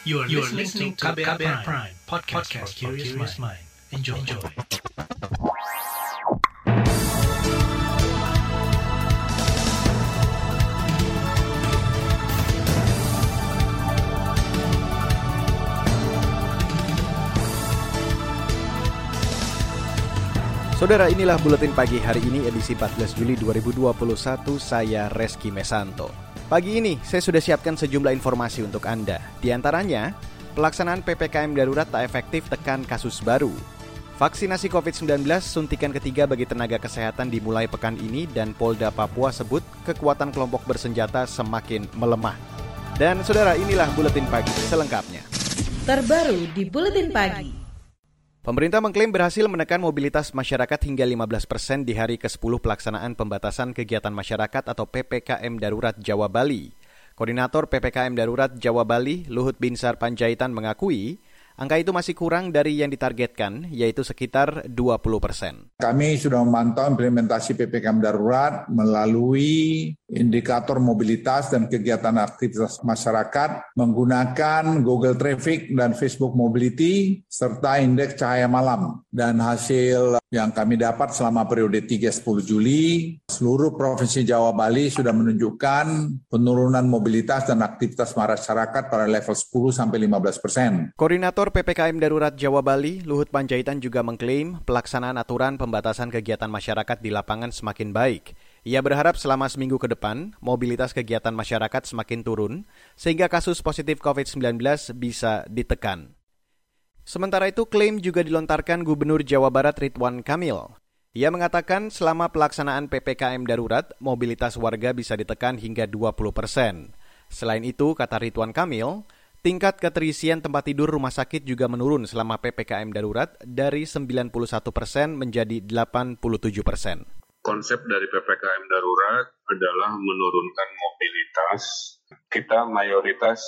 You are listening to KBR Prime Podcast for Curious Mind. Enjoy. Saudara, inilah buletin pagi hari ini edisi 14 Juli 2021, saya Reski Mesanto. Pagi ini, saya sudah siapkan sejumlah informasi untuk Anda. Di antaranya, pelaksanaan PPKM darurat tak efektif tekan kasus baru. Vaksinasi COVID-19 suntikan ketiga bagi tenaga kesehatan dimulai pekan ini dan Polda Papua sebut kekuatan kelompok bersenjata semakin melemah. Dan saudara, inilah buletin pagi selengkapnya. Terbaru di buletin pagi. Pemerintah mengklaim berhasil menekan mobilitas masyarakat hingga 15% di hari ke-10 pelaksanaan pembatasan kegiatan masyarakat atau PPKM Darurat Jawa Bali. Koordinator PPKM Darurat Jawa Bali, Luhut Binsar Panjaitan mengakui, angka itu masih kurang dari yang ditargetkan, yaitu sekitar 20%. Kami sudah memantau implementasi PPKM Darurat melalui indikator mobilitas dan kegiatan aktivitas masyarakat menggunakan Google Traffic dan Facebook Mobility, serta indeks cahaya malam. Dan hasil yang kami dapat selama periode 3-10 Juli, seluruh Provinsi Jawa Bali sudah menunjukkan penurunan mobilitas dan aktivitas masyarakat pada level 10-15%. Koordinator PPKM Darurat Jawa Bali, Luhut Panjaitan juga mengklaim pelaksanaan aturan pembatasan kegiatan masyarakat di lapangan semakin baik. Ia berharap selama seminggu ke depan, mobilitas kegiatan masyarakat semakin turun, sehingga kasus positif COVID-19 bisa ditekan. Sementara itu, klaim juga dilontarkan Gubernur Jawa Barat Ridwan Kamil. Ia mengatakan selama pelaksanaan PPKM Darurat, mobilitas warga bisa ditekan hingga 20%. Selain itu, kata Ridwan Kamil, tingkat keterisian tempat tidur rumah sakit juga menurun selama PPKM darurat dari 91% menjadi 87%. Konsep dari PPKM darurat adalah menurunkan mobilitas. Kita mayoritas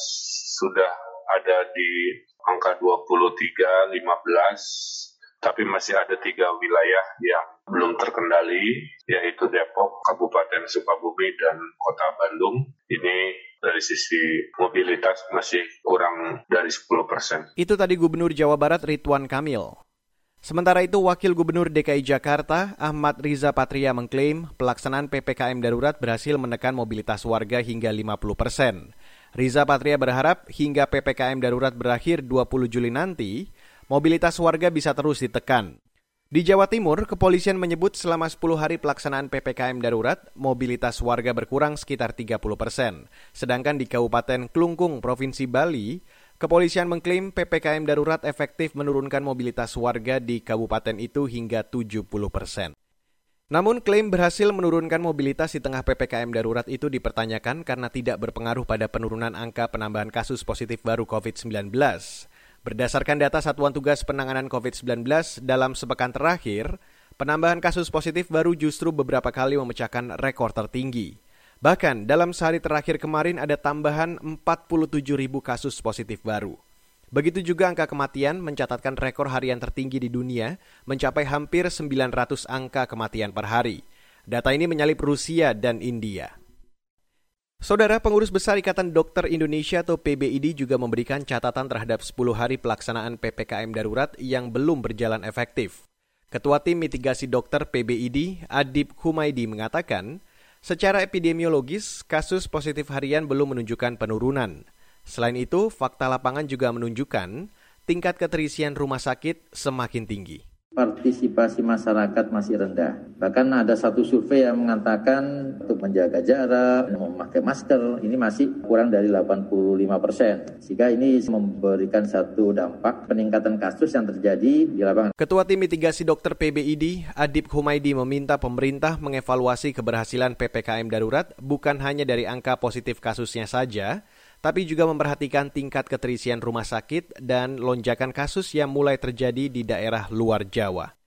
sudah ada di angka 23, 15, tapi masih ada 3 wilayah yang belum terkendali, yaitu Depok, Kabupaten Sukabumi, dan Kota Bandung. Ini dari sisi mobilitas masih kurang dari 10%. Itu tadi Gubernur Jawa Barat Ridwan Kamil. Sementara itu, Wakil Gubernur DKI Jakarta Ahmad Riza Patria mengklaim pelaksanaan PPKM darurat berhasil menekan mobilitas warga hingga 50%. Riza Patria berharap hingga PPKM darurat berakhir 20 Juli nanti, mobilitas warga bisa terus ditekan. Di Jawa Timur, kepolisian menyebut selama 10 hari pelaksanaan PPKM darurat, mobilitas warga berkurang sekitar 30%. Sedangkan di Kabupaten Klungkung, Provinsi Bali, kepolisian mengklaim PPKM darurat efektif menurunkan mobilitas warga di kabupaten itu hingga 70%. Namun, klaim berhasil menurunkan mobilitas di tengah PPKM darurat itu dipertanyakan karena tidak berpengaruh pada penurunan angka penambahan kasus positif baru COVID-19. Berdasarkan data Satuan Tugas Penanganan COVID-19 dalam sepekan terakhir, penambahan kasus positif baru justru beberapa kali memecahkan rekor tertinggi. Bahkan dalam sehari terakhir kemarin ada tambahan 47.000 kasus positif baru. Begitu juga angka kematian mencatatkan rekor harian tertinggi di dunia mencapai hampir 900 angka kematian per hari. Data ini menyalip Rusia dan India. Saudara, Pengurus Besar Ikatan Dokter Indonesia atau PB IDI juga memberikan catatan terhadap 10 hari pelaksanaan PPKM darurat yang belum berjalan efektif. Ketua Tim Mitigasi Dokter PB IDI, Adib Khumaidi mengatakan, secara epidemiologis, kasus positif harian belum menunjukkan penurunan. Selain itu, fakta lapangan juga menunjukkan tingkat keterisian rumah sakit semakin tinggi. Partisipasi masyarakat masih rendah. Bahkan ada satu survei yang mengatakan untuk menjaga jarak, memakai masker, ini masih kurang dari 85%. Sehingga ini memberikan satu dampak peningkatan kasus yang terjadi di lapangan. Ketua Tim Mitigasi Dokter PBID, Adib Khumaidi meminta pemerintah mengevaluasi keberhasilan PPKM darurat bukan hanya dari angka positif kasusnya saja, tapi juga memperhatikan tingkat keterisian rumah sakit dan lonjakan kasus yang mulai terjadi di daerah luar Jawa.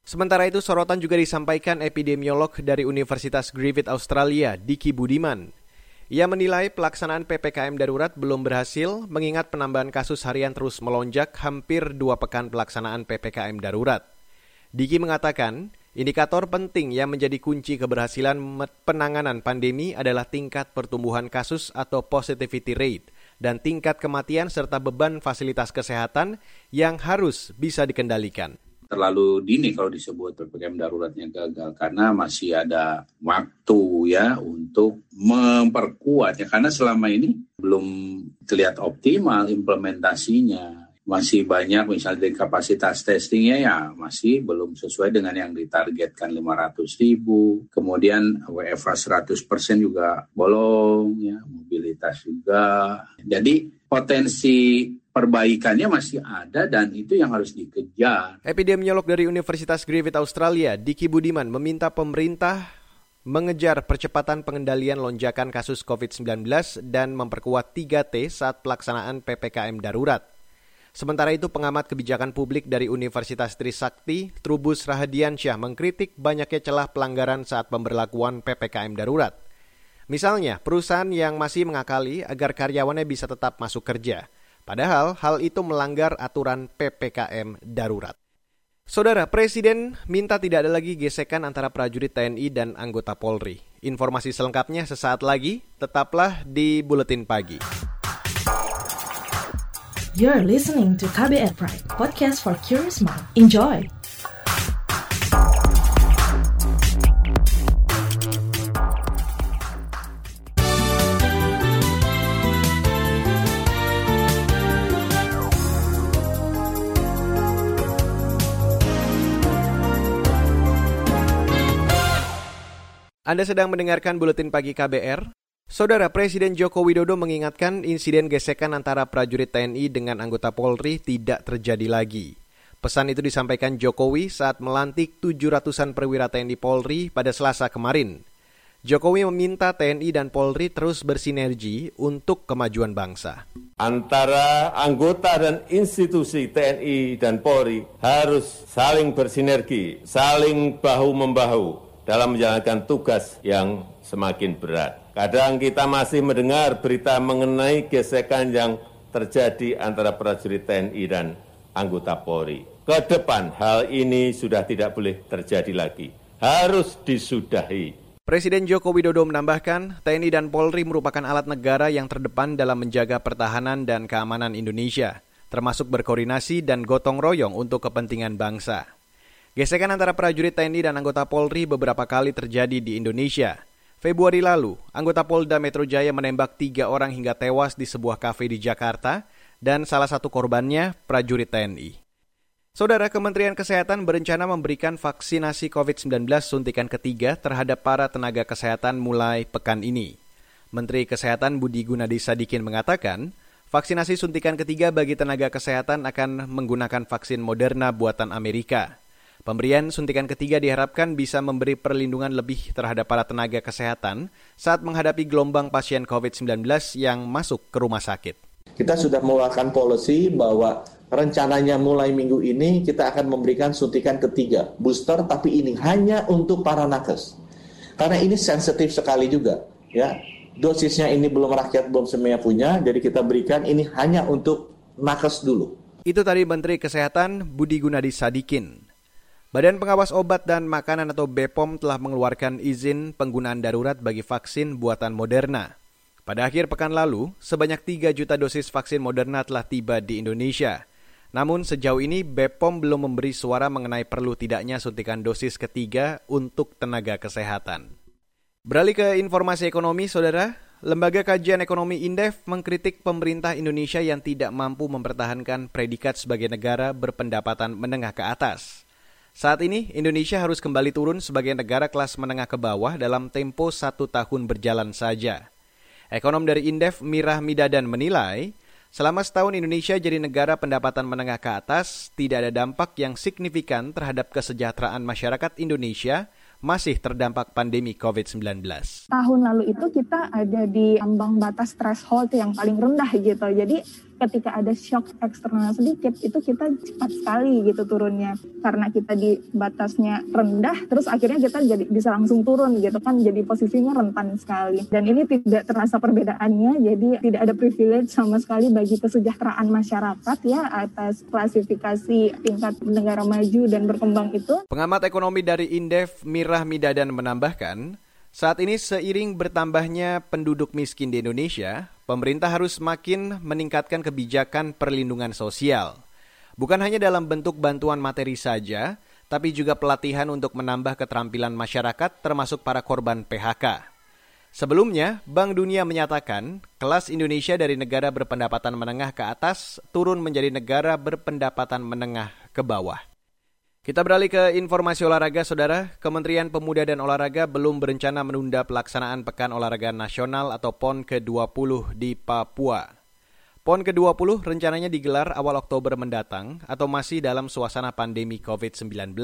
Sementara itu, sorotan juga disampaikan epidemiolog dari Universitas Griffith Australia, Diki Budiman. Ia menilai pelaksanaan PPKM darurat belum berhasil mengingat penambahan kasus harian terus melonjak hampir 2 pekan pelaksanaan PPKM darurat. Diki mengatakan, indikator penting yang menjadi kunci keberhasilan penanganan pandemi adalah tingkat pertumbuhan kasus atau positivity rate, dan tingkat kematian serta beban fasilitas kesehatan yang harus bisa dikendalikan. Terlalu dini kalau disebut PPKM daruratnya gagal karena masih ada waktu ya untuk memperkuat ya, karena selama ini belum terlihat optimal implementasinya. Masih banyak misalnya dari kapasitas testingnya ya masih belum sesuai dengan yang ditargetkan 500.000. Kemudian WFH 100% juga bolong ya, mobilitas juga. Jadi potensi perbaikannya masih ada dan itu yang harus dikejar. Epidemiolog dari Universitas Griffith Australia, Diki Budiman, meminta pemerintah mengejar percepatan pengendalian lonjakan kasus COVID-19 dan memperkuat 3T saat pelaksanaan PPKM darurat. Sementara itu, pengamat kebijakan publik dari Universitas Trisakti, Trubus Rahadian Syah, mengkritik banyaknya celah pelanggaran saat pemberlakuan PPKM darurat. Misalnya, perusahaan yang masih mengakali agar karyawannya bisa tetap masuk kerja. Padahal hal itu melanggar aturan PPKM darurat. Saudara, Presiden minta tidak ada lagi gesekan antara prajurit TNI dan anggota Polri. Informasi selengkapnya sesaat lagi, tetaplah di Buletin Pagi. You're listening to KBR Prime, podcast for curious mind. Enjoy! Anda sedang mendengarkan Buletin Pagi KBR. Saudara, Presiden Joko Widodo mengingatkan insiden gesekan antara prajurit TNI dengan anggota Polri tidak terjadi lagi. Pesan itu disampaikan Jokowi saat melantik 700-an perwira TNI Polri pada Selasa kemarin. Jokowi meminta TNI dan Polri terus bersinergi untuk kemajuan bangsa. Antara anggota dan institusi TNI dan Polri harus saling bersinergi, saling bahu-membahu dalam menjalankan tugas yang semakin berat. Kadang kita masih mendengar berita mengenai gesekan yang terjadi antara prajurit TNI dan anggota Polri. Ke depan hal ini sudah tidak boleh terjadi lagi. Harus disudahi. Presiden Joko Widodo menambahkan, TNI dan Polri merupakan alat negara yang terdepan dalam menjaga pertahanan dan keamanan Indonesia, termasuk berkoordinasi dan gotong royong untuk kepentingan bangsa. Gesekan antara prajurit TNI dan anggota Polri beberapa kali terjadi di Indonesia. Februari lalu, anggota Polda Metro Jaya menembak 3 orang hingga tewas di sebuah kafe di Jakarta dan salah satu korbannya prajurit TNI. Saudara, Kementerian Kesehatan berencana memberikan vaksinasi COVID-19 suntikan ketiga terhadap para tenaga kesehatan mulai pekan ini. Menteri Kesehatan Budi Gunadi Sadikin mengatakan, vaksinasi suntikan ketiga bagi tenaga kesehatan akan menggunakan vaksin Moderna buatan Amerika. Pemberian suntikan ketiga diharapkan bisa memberi perlindungan lebih terhadap para tenaga kesehatan saat menghadapi gelombang pasien COVID-19 yang masuk ke rumah sakit. Kita sudah mengeluarkan policy bahwa rencananya mulai minggu ini kita akan memberikan suntikan ketiga, booster, tapi ini hanya untuk para nakes. Karena ini sensitif sekali juga, ya. Dosisnya ini belum rakyat, belum semuanya punya, jadi kita berikan ini hanya untuk nakes dulu. Itu tadi Menteri Kesehatan Budi Gunadi Sadikin. Badan Pengawas Obat dan Makanan atau BPOM telah mengeluarkan izin penggunaan darurat bagi vaksin buatan Moderna. Pada akhir pekan lalu, sebanyak 3 juta dosis vaksin Moderna telah tiba di Indonesia. Namun sejauh ini BPOM belum memberi suara mengenai perlu tidaknya suntikan dosis ketiga untuk tenaga kesehatan. Beralih ke informasi ekonomi, Saudara. Lembaga Kajian Ekonomi Indef mengkritik pemerintah Indonesia yang tidak mampu mempertahankan predikat sebagai negara berpendapatan menengah ke atas. Saat ini, Indonesia harus kembali turun sebagai negara kelas menengah ke bawah dalam tempo 1 tahun berjalan saja. Ekonom dari Indef, Mirah Midadan, menilai, selama setahun Indonesia jadi negara pendapatan menengah ke atas, tidak ada dampak yang signifikan terhadap kesejahteraan masyarakat Indonesia masih terdampak pandemi COVID-19. Tahun lalu itu kita ada di ambang batas threshold yang paling rendah gitu. Jadi ketika ada shock eksternal sedikit itu kita cepat sekali gitu turunnya. Karena kita di batasnya rendah terus akhirnya kita jadi bisa langsung turun gitu kan. Jadi posisinya rentan sekali. Dan ini tidak terasa perbedaannya. Jadi tidak ada privilege sama sekali bagi kesejahteraan masyarakat ya atas klasifikasi tingkat negara maju dan berkembang itu. Pengamat ekonomi dari Indef, Mirah Midadan menambahkan, saat ini seiring bertambahnya penduduk miskin di Indonesia, pemerintah harus makin meningkatkan kebijakan perlindungan sosial. Bukan hanya dalam bentuk bantuan materi saja, tapi juga pelatihan untuk menambah keterampilan masyarakat termasuk para korban PHK. Sebelumnya, Bank Dunia menyatakan kelas Indonesia dari negara berpendapatan menengah ke atas turun menjadi negara berpendapatan menengah ke bawah. Kita beralih ke informasi olahraga, Saudara. Kementerian Pemuda dan Olahraga belum berencana menunda pelaksanaan Pekan Olahraga Nasional atau PON ke-20 di Papua. PON ke-20 rencananya digelar awal Oktober mendatang atau masih dalam suasana pandemi COVID-19.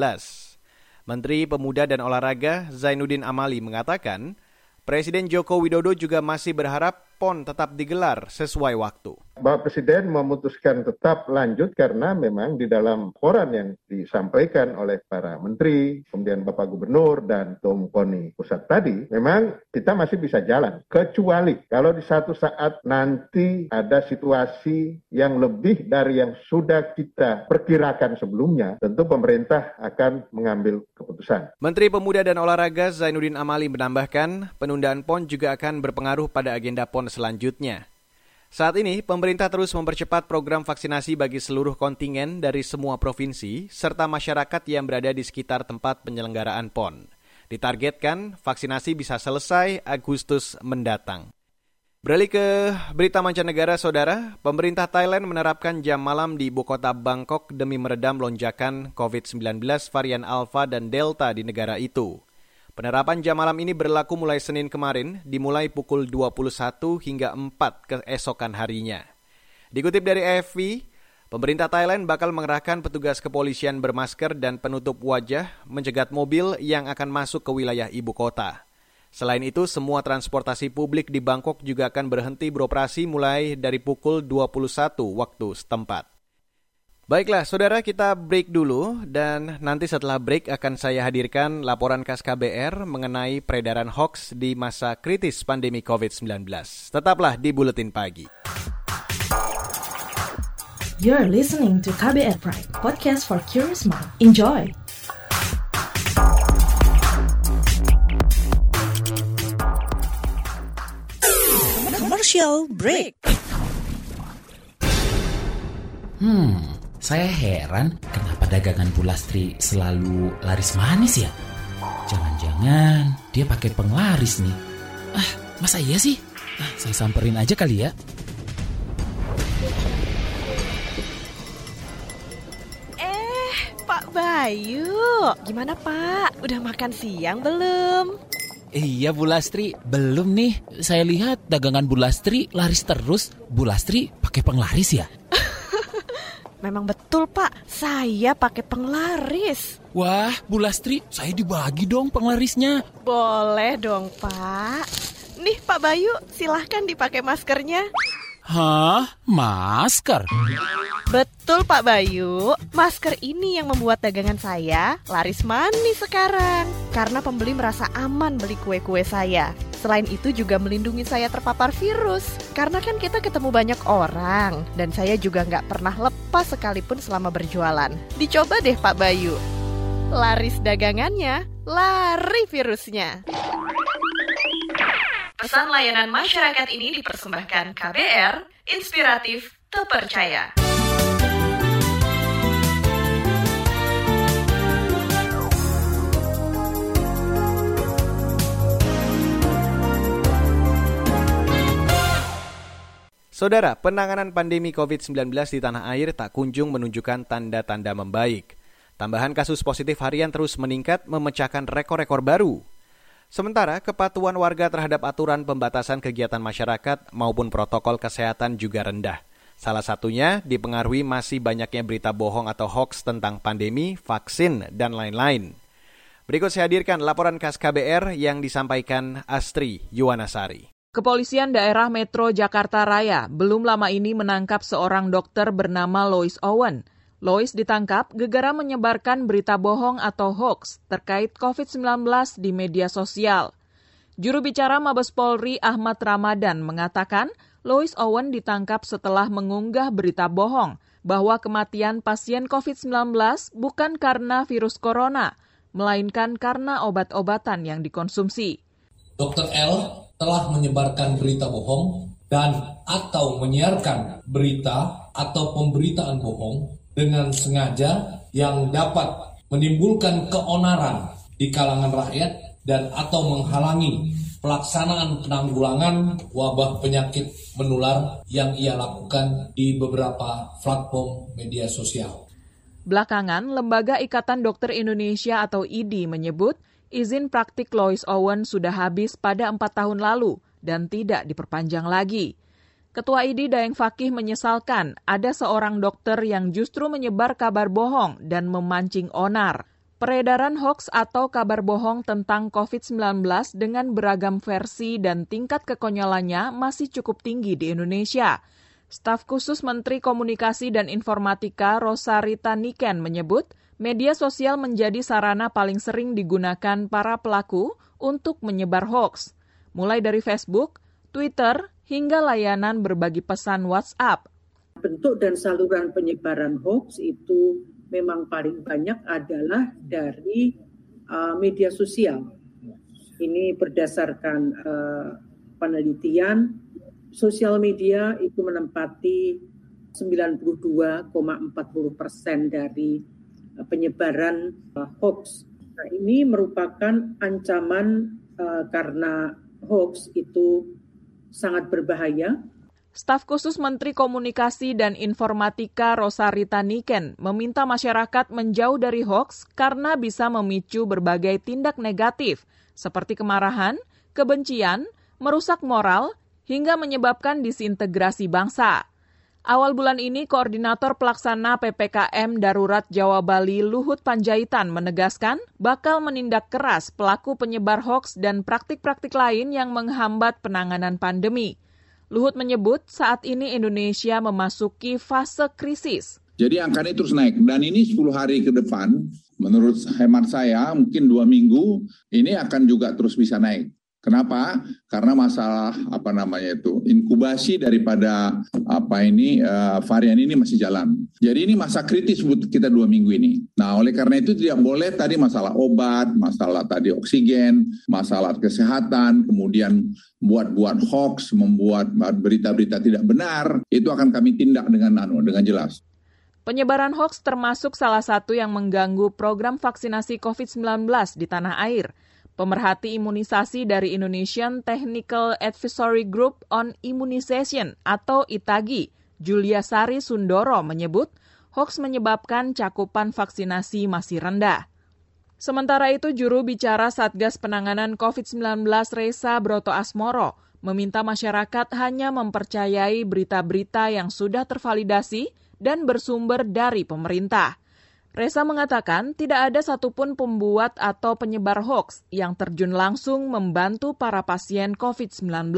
Menteri Pemuda dan Olahraga Zainuddin Amali mengatakan, Presiden Joko Widodo juga masih berharap PON tetap digelar sesuai waktu. Bapak Presiden memutuskan tetap lanjut karena memang di dalam koran yang disampaikan oleh para menteri, kemudian Bapak Gubernur dan Ketum KONI Pusat tadi, memang kita masih bisa jalan. Kecuali kalau di satu saat nanti ada situasi yang lebih dari yang sudah kita perkirakan sebelumnya, tentu pemerintah akan mengambil keputusan. Menteri Pemuda dan Olahraga Zainuddin Amali menambahkan, penundaan PON juga akan berpengaruh pada agenda PON selanjutnya. Saat ini, pemerintah terus mempercepat program vaksinasi bagi seluruh kontingen dari semua provinsi serta masyarakat yang berada di sekitar tempat penyelenggaraan PON. Ditargetkan, vaksinasi bisa selesai Agustus mendatang. Beralih ke berita mancanegara, Saudara. Pemerintah Thailand menerapkan jam malam di ibu kota Bangkok demi meredam lonjakan COVID-19 varian Alpha dan Delta di negara itu. Penerapan jam malam ini berlaku mulai Senin kemarin, dimulai pukul 21 hingga 4 keesokan harinya. Dikutip dari AFP, pemerintah Thailand bakal mengerahkan petugas kepolisian bermasker dan penutup wajah mencegat mobil yang akan masuk ke wilayah ibu kota. Selain itu, semua transportasi publik di Bangkok juga akan berhenti beroperasi mulai dari pukul 21 waktu setempat. Baiklah, Saudara, kita break dulu dan nanti setelah break akan saya hadirkan laporan khas KBR mengenai peredaran hoaks di masa kritis pandemi COVID-19. Tetaplah di Buletin Pagi. You're listening to KBR Prime, podcast for curious minds. Enjoy! Commercial break. Saya heran kenapa dagangan Bu Lastri selalu laris manis ya? Jangan-jangan dia pakai penglaris nih. Masa iya sih? Saya samperin aja kali ya. Pak Bayu, gimana Pak? Udah makan siang belum? Iya Bu Lastri, belum nih. Saya lihat dagangan Bu Lastri laris terus. Bu Lastri pakai penglaris ya? Memang betul Pak, saya pakai penglaris. Wah, Bu Lastri, saya dibagi dong penglarisnya. Boleh dong Pak. Nih Pak Bayu, silahkan dipakai maskernya. Hah? Masker? Betul Pak Bayu, masker ini yang membuat dagangan saya laris manis sekarang. Karena pembeli merasa aman beli kue-kue saya. Selain itu juga melindungi saya terpapar virus. Karena kan kita ketemu banyak orang. Dan saya juga nggak pernah lepas sekalipun selama berjualan. Dicoba deh Pak Bayu. Laris dagangannya, lari virusnya. Pesan layanan masyarakat ini dipersembahkan KBR, inspiratif, terpercaya. Saudara, penanganan pandemi COVID-19 di tanah air tak kunjung menunjukkan tanda-tanda membaik. Tambahan kasus positif harian terus meningkat, memecahkan rekor-rekor baru. Sementara, kepatuhan warga terhadap aturan pembatasan kegiatan masyarakat maupun protokol kesehatan juga rendah. Salah satunya dipengaruhi masih banyaknya berita bohong atau hoaks tentang pandemi, vaksin, dan lain-lain. Berikut saya hadirkan laporan khas KBR yang disampaikan Astri Yuwanasari. Kepolisian daerah Metro Jakarta Raya belum lama ini menangkap seorang dokter bernama Lois Owen. Lois ditangkap gegara menyebarkan berita bohong atau hoaks terkait COVID-19 di media sosial. Juru bicara Mabes Polri Ahmad Ramadan mengatakan Lois Owen ditangkap setelah mengunggah berita bohong bahwa kematian pasien COVID-19 bukan karena virus corona, melainkan karena obat-obatan yang dikonsumsi. Dr. L telah menyebarkan berita bohong dan atau menyiarkan berita atau pemberitaan bohong dengan sengaja yang dapat menimbulkan keonaran di kalangan rakyat dan atau menghalangi pelaksanaan penanggulangan wabah penyakit menular yang ia lakukan di beberapa platform media sosial. Belakangan, Lembaga Ikatan Dokter Indonesia atau IDI menyebut izin praktik Lois Owen sudah habis pada 4 tahun lalu dan tidak diperpanjang lagi. Ketua IDI Daeng Fakih menyesalkan ada seorang dokter yang justru menyebar kabar bohong dan memancing onar. Peredaran hoaks atau kabar bohong tentang COVID-19 dengan beragam versi dan tingkat kekonyolannya masih cukup tinggi di Indonesia. Staf khusus Menteri Komunikasi dan Informatika Rosarita Niken menyebut media sosial menjadi sarana paling sering digunakan para pelaku untuk menyebar hoaks. Mulai dari Facebook, Twitter, hingga layanan berbagi pesan WhatsApp. Bentuk dan saluran penyebaran hoax itu memang paling banyak adalah dari media sosial. Ini berdasarkan penelitian, sosial media itu menempati 92,40% dari penyebaran hoax. Nah, ini merupakan ancaman karena hoax itu sangat berbahaya. Staf khusus Menteri Komunikasi dan Informatika Rosarita Niken meminta masyarakat menjauh dari hoax karena bisa memicu berbagai tindak negatif seperti kemarahan, kebencian, merusak moral, hingga menyebabkan disintegrasi bangsa. Awal bulan ini, Koordinator Pelaksana PPKM Darurat Jawa Bali Luhut Panjaitan menegaskan bakal menindak keras pelaku penyebar hoaks dan praktik-praktik lain yang menghambat penanganan pandemi. Luhut menyebut saat ini Indonesia memasuki fase krisis. Jadi angkanya terus naik, dan ini 10 hari ke depan, menurut hemat saya mungkin 2 minggu, ini akan juga terus bisa naik. Kenapa? Karena masalah inkubasi daripada varian ini masih jalan. Jadi ini masa kritis buat kita 2 minggu ini. Nah, oleh karena itu tidak boleh tadi masalah obat, masalah tadi oksigen, masalah kesehatan, kemudian buat hoax, membuat berita-berita tidak benar, itu akan kami tindak dengan jelas. Penyebaran hoax termasuk salah satu yang mengganggu program vaksinasi COVID-19 di tanah air. Pemerhati imunisasi dari Indonesian Technical Advisory Group on Immunization atau ITAGI, Julia Sari Sundoro menyebut, hoax menyebabkan cakupan vaksinasi masih rendah. Sementara itu, juru bicara Satgas Penanganan COVID-19 Reza Broto Asmoro meminta masyarakat hanya mempercayai berita-berita yang sudah tervalidasi dan bersumber dari pemerintah. Reza mengatakan tidak ada satupun pembuat atau penyebar hoax yang terjun langsung membantu para pasien COVID-19.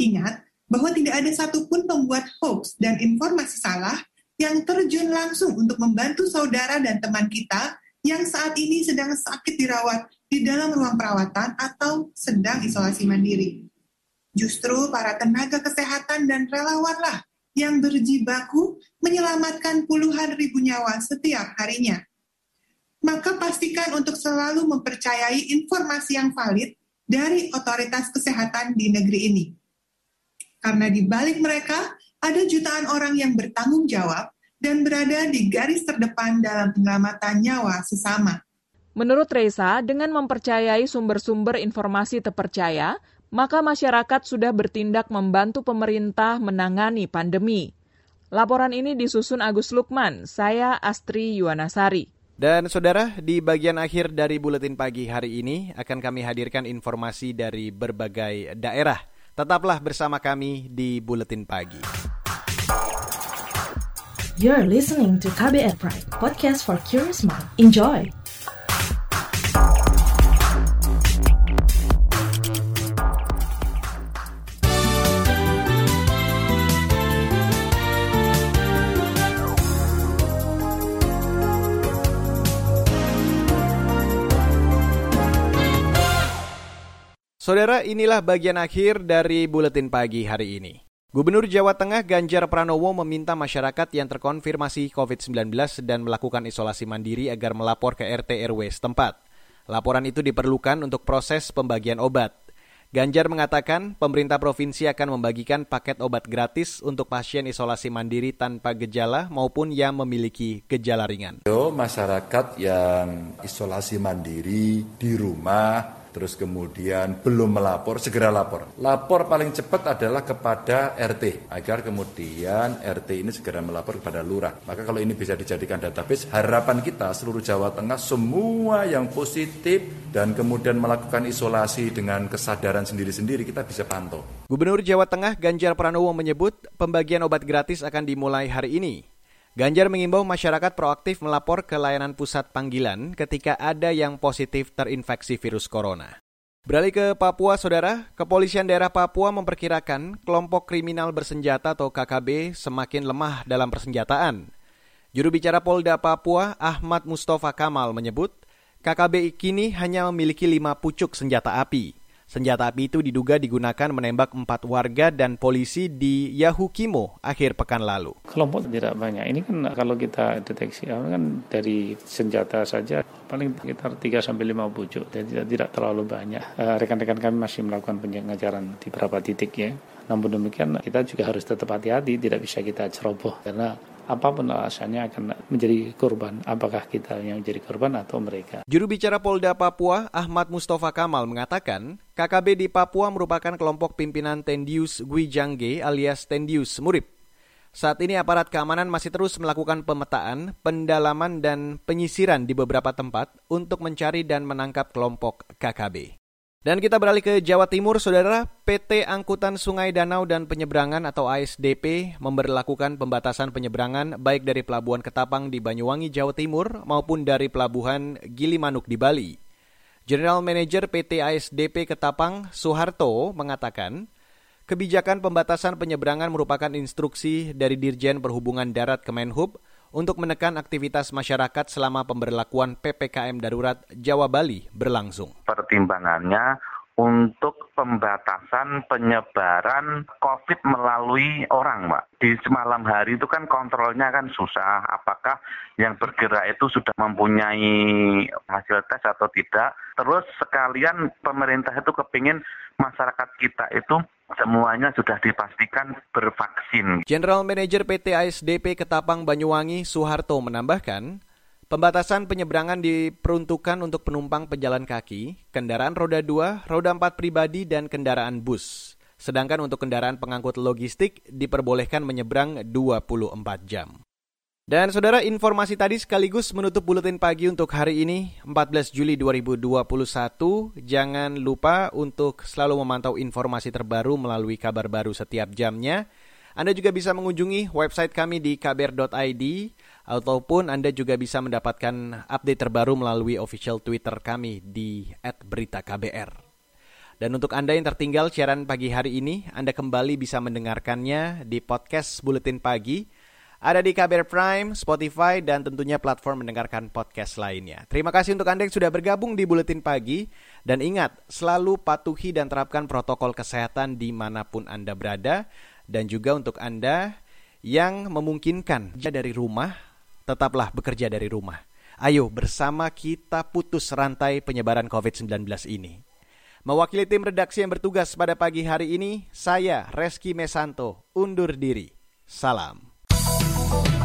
Ingat bahwa tidak ada satupun pembuat hoax dan informasi salah yang terjun langsung untuk membantu saudara dan teman kita yang saat ini sedang sakit dirawat di dalam ruang perawatan atau sedang isolasi mandiri. Justru para tenaga kesehatan dan relawanlah yang berjibaku menyelamatkan puluhan ribu nyawa setiap harinya. Maka pastikan untuk selalu mempercayai informasi yang valid dari otoritas kesehatan di negeri ini. Karena di balik mereka, ada jutaan orang yang bertanggung jawab dan berada di garis terdepan dalam penyelamatan nyawa sesama. Menurut Reza, dengan mempercayai sumber-sumber informasi terpercaya, maka masyarakat sudah bertindak membantu pemerintah menangani pandemi. Laporan ini disusun Agus Lukman, saya Astri Yuwanasari. Dan saudara, di bagian akhir dari Buletin Pagi hari ini akan kami hadirkan informasi dari berbagai daerah. Tetaplah bersama kami di Buletin Pagi. You're listening to KBR Prime, podcast for curious mind. Enjoy! Saudara, inilah bagian akhir dari Buletin Pagi hari ini. Gubernur Jawa Tengah Ganjar Pranowo meminta masyarakat yang terkonfirmasi COVID-19 dan melakukan isolasi mandiri agar melapor ke RT RW setempat. Laporan itu diperlukan untuk proses pembagian obat. Ganjar mengatakan pemerintah provinsi akan membagikan paket obat gratis untuk pasien isolasi mandiri tanpa gejala maupun yang memiliki gejala ringan. Masyarakat yang isolasi mandiri di rumah, terus kemudian belum melapor, segera lapor. Lapor paling cepat adalah kepada RT, agar kemudian RT ini segera melapor kepada lurah. Maka kalau ini bisa dijadikan database, harapan kita seluruh Jawa Tengah semua yang positif dan kemudian melakukan isolasi dengan kesadaran sendiri-sendiri, kita bisa pantau. Gubernur Jawa Tengah Ganjar Pranowo menyebut pembagian obat gratis akan dimulai hari ini. Ganjar mengimbau masyarakat proaktif melapor ke layanan pusat panggilan ketika ada yang positif terinfeksi virus corona. Beralih ke Papua, Saudara, Kepolisian Daerah Papua memperkirakan kelompok kriminal bersenjata atau KKB semakin lemah dalam persenjataan. Juru bicara Polda Papua, Ahmad Mustofa Kamal menyebut, KKB kini hanya memiliki 5 pucuk senjata api. Senjata api itu diduga digunakan menembak 4 warga dan polisi di Yahukimo akhir pekan lalu. Kelompok tidak banyak. Ini kan kalau kita deteksi kan dari senjata saja paling sekitar 3-5 pucuk. Jadi tidak terlalu banyak. Rekan-rekan kami masih melakukan pengejaran di beberapa titik ya. Namun demikian kita juga harus tetap hati-hati, tidak bisa kita ceroboh karena apapun alasannya akan menjadi korban, apakah kita yang menjadi korban atau mereka. Juru bicara Polda Papua, Ahmad Mustofa Kamal mengatakan, KKB di Papua merupakan kelompok pimpinan Tendius Gwijangge alias Tendius Murib. Saat ini aparat keamanan masih terus melakukan pemetaan, pendalaman dan penyisiran di beberapa tempat untuk mencari dan menangkap kelompok KKB. Dan kita beralih ke Jawa Timur, Saudara. PT Angkutan Sungai Danau dan Penyeberangan atau ASDP memberlakukan pembatasan penyeberangan baik dari Pelabuhan Ketapang di Banyuwangi, Jawa Timur maupun dari Pelabuhan Gilimanuk di Bali. General Manager PT ASDP Ketapang, Suharto, mengatakan kebijakan pembatasan penyeberangan merupakan instruksi dari Dirjen Perhubungan Darat Kemenhub untuk menekan aktivitas masyarakat selama pemberlakuan PPKM darurat Jawa Bali berlangsung. Pertimbangannya untuk pembatasan penyebaran COVID melalui orang, Pak. Di malam hari itu kan kontrolnya kan susah, apakah yang bergerak itu sudah mempunyai hasil tes atau tidak. Terus sekalian pemerintah itu kepingin masyarakat kita itu semuanya sudah dipastikan bervaksin. General Manager PT ASDP Ketapang Banyuwangi, Suharto, menambahkan, pembatasan penyeberangan diperuntukkan untuk penumpang pejalan kaki, kendaraan roda 2, roda 4 pribadi, dan kendaraan bus. Sedangkan untuk kendaraan pengangkut logistik diperbolehkan menyeberang 24 jam. Dan Saudara, informasi tadi sekaligus menutup buletin pagi untuk hari ini, 14 Juli 2021. Jangan lupa untuk selalu memantau informasi terbaru melalui kabar baru setiap jamnya. Anda juga bisa mengunjungi website kami di kbr.id, ataupun Anda juga bisa mendapatkan update terbaru melalui official Twitter kami di @beritaKBR. Dan untuk Anda yang tertinggal siaran pagi hari ini, Anda kembali bisa mendengarkannya di podcast Buletin Pagi. Ada di KBR Prime, Spotify, dan tentunya platform mendengarkan podcast lainnya. Terima kasih untuk Anda yang sudah bergabung di Buletin Pagi. Dan ingat, selalu patuhi dan terapkan protokol kesehatan dimanapun Anda berada. Dan juga untuk Anda yang memungkinkan dari rumah, tetaplah bekerja dari rumah. Ayo bersama kita putus rantai penyebaran COVID-19 ini. Mewakili tim redaksi yang bertugas pada pagi hari ini, saya Reski Mesanto undur diri. Salam. KBR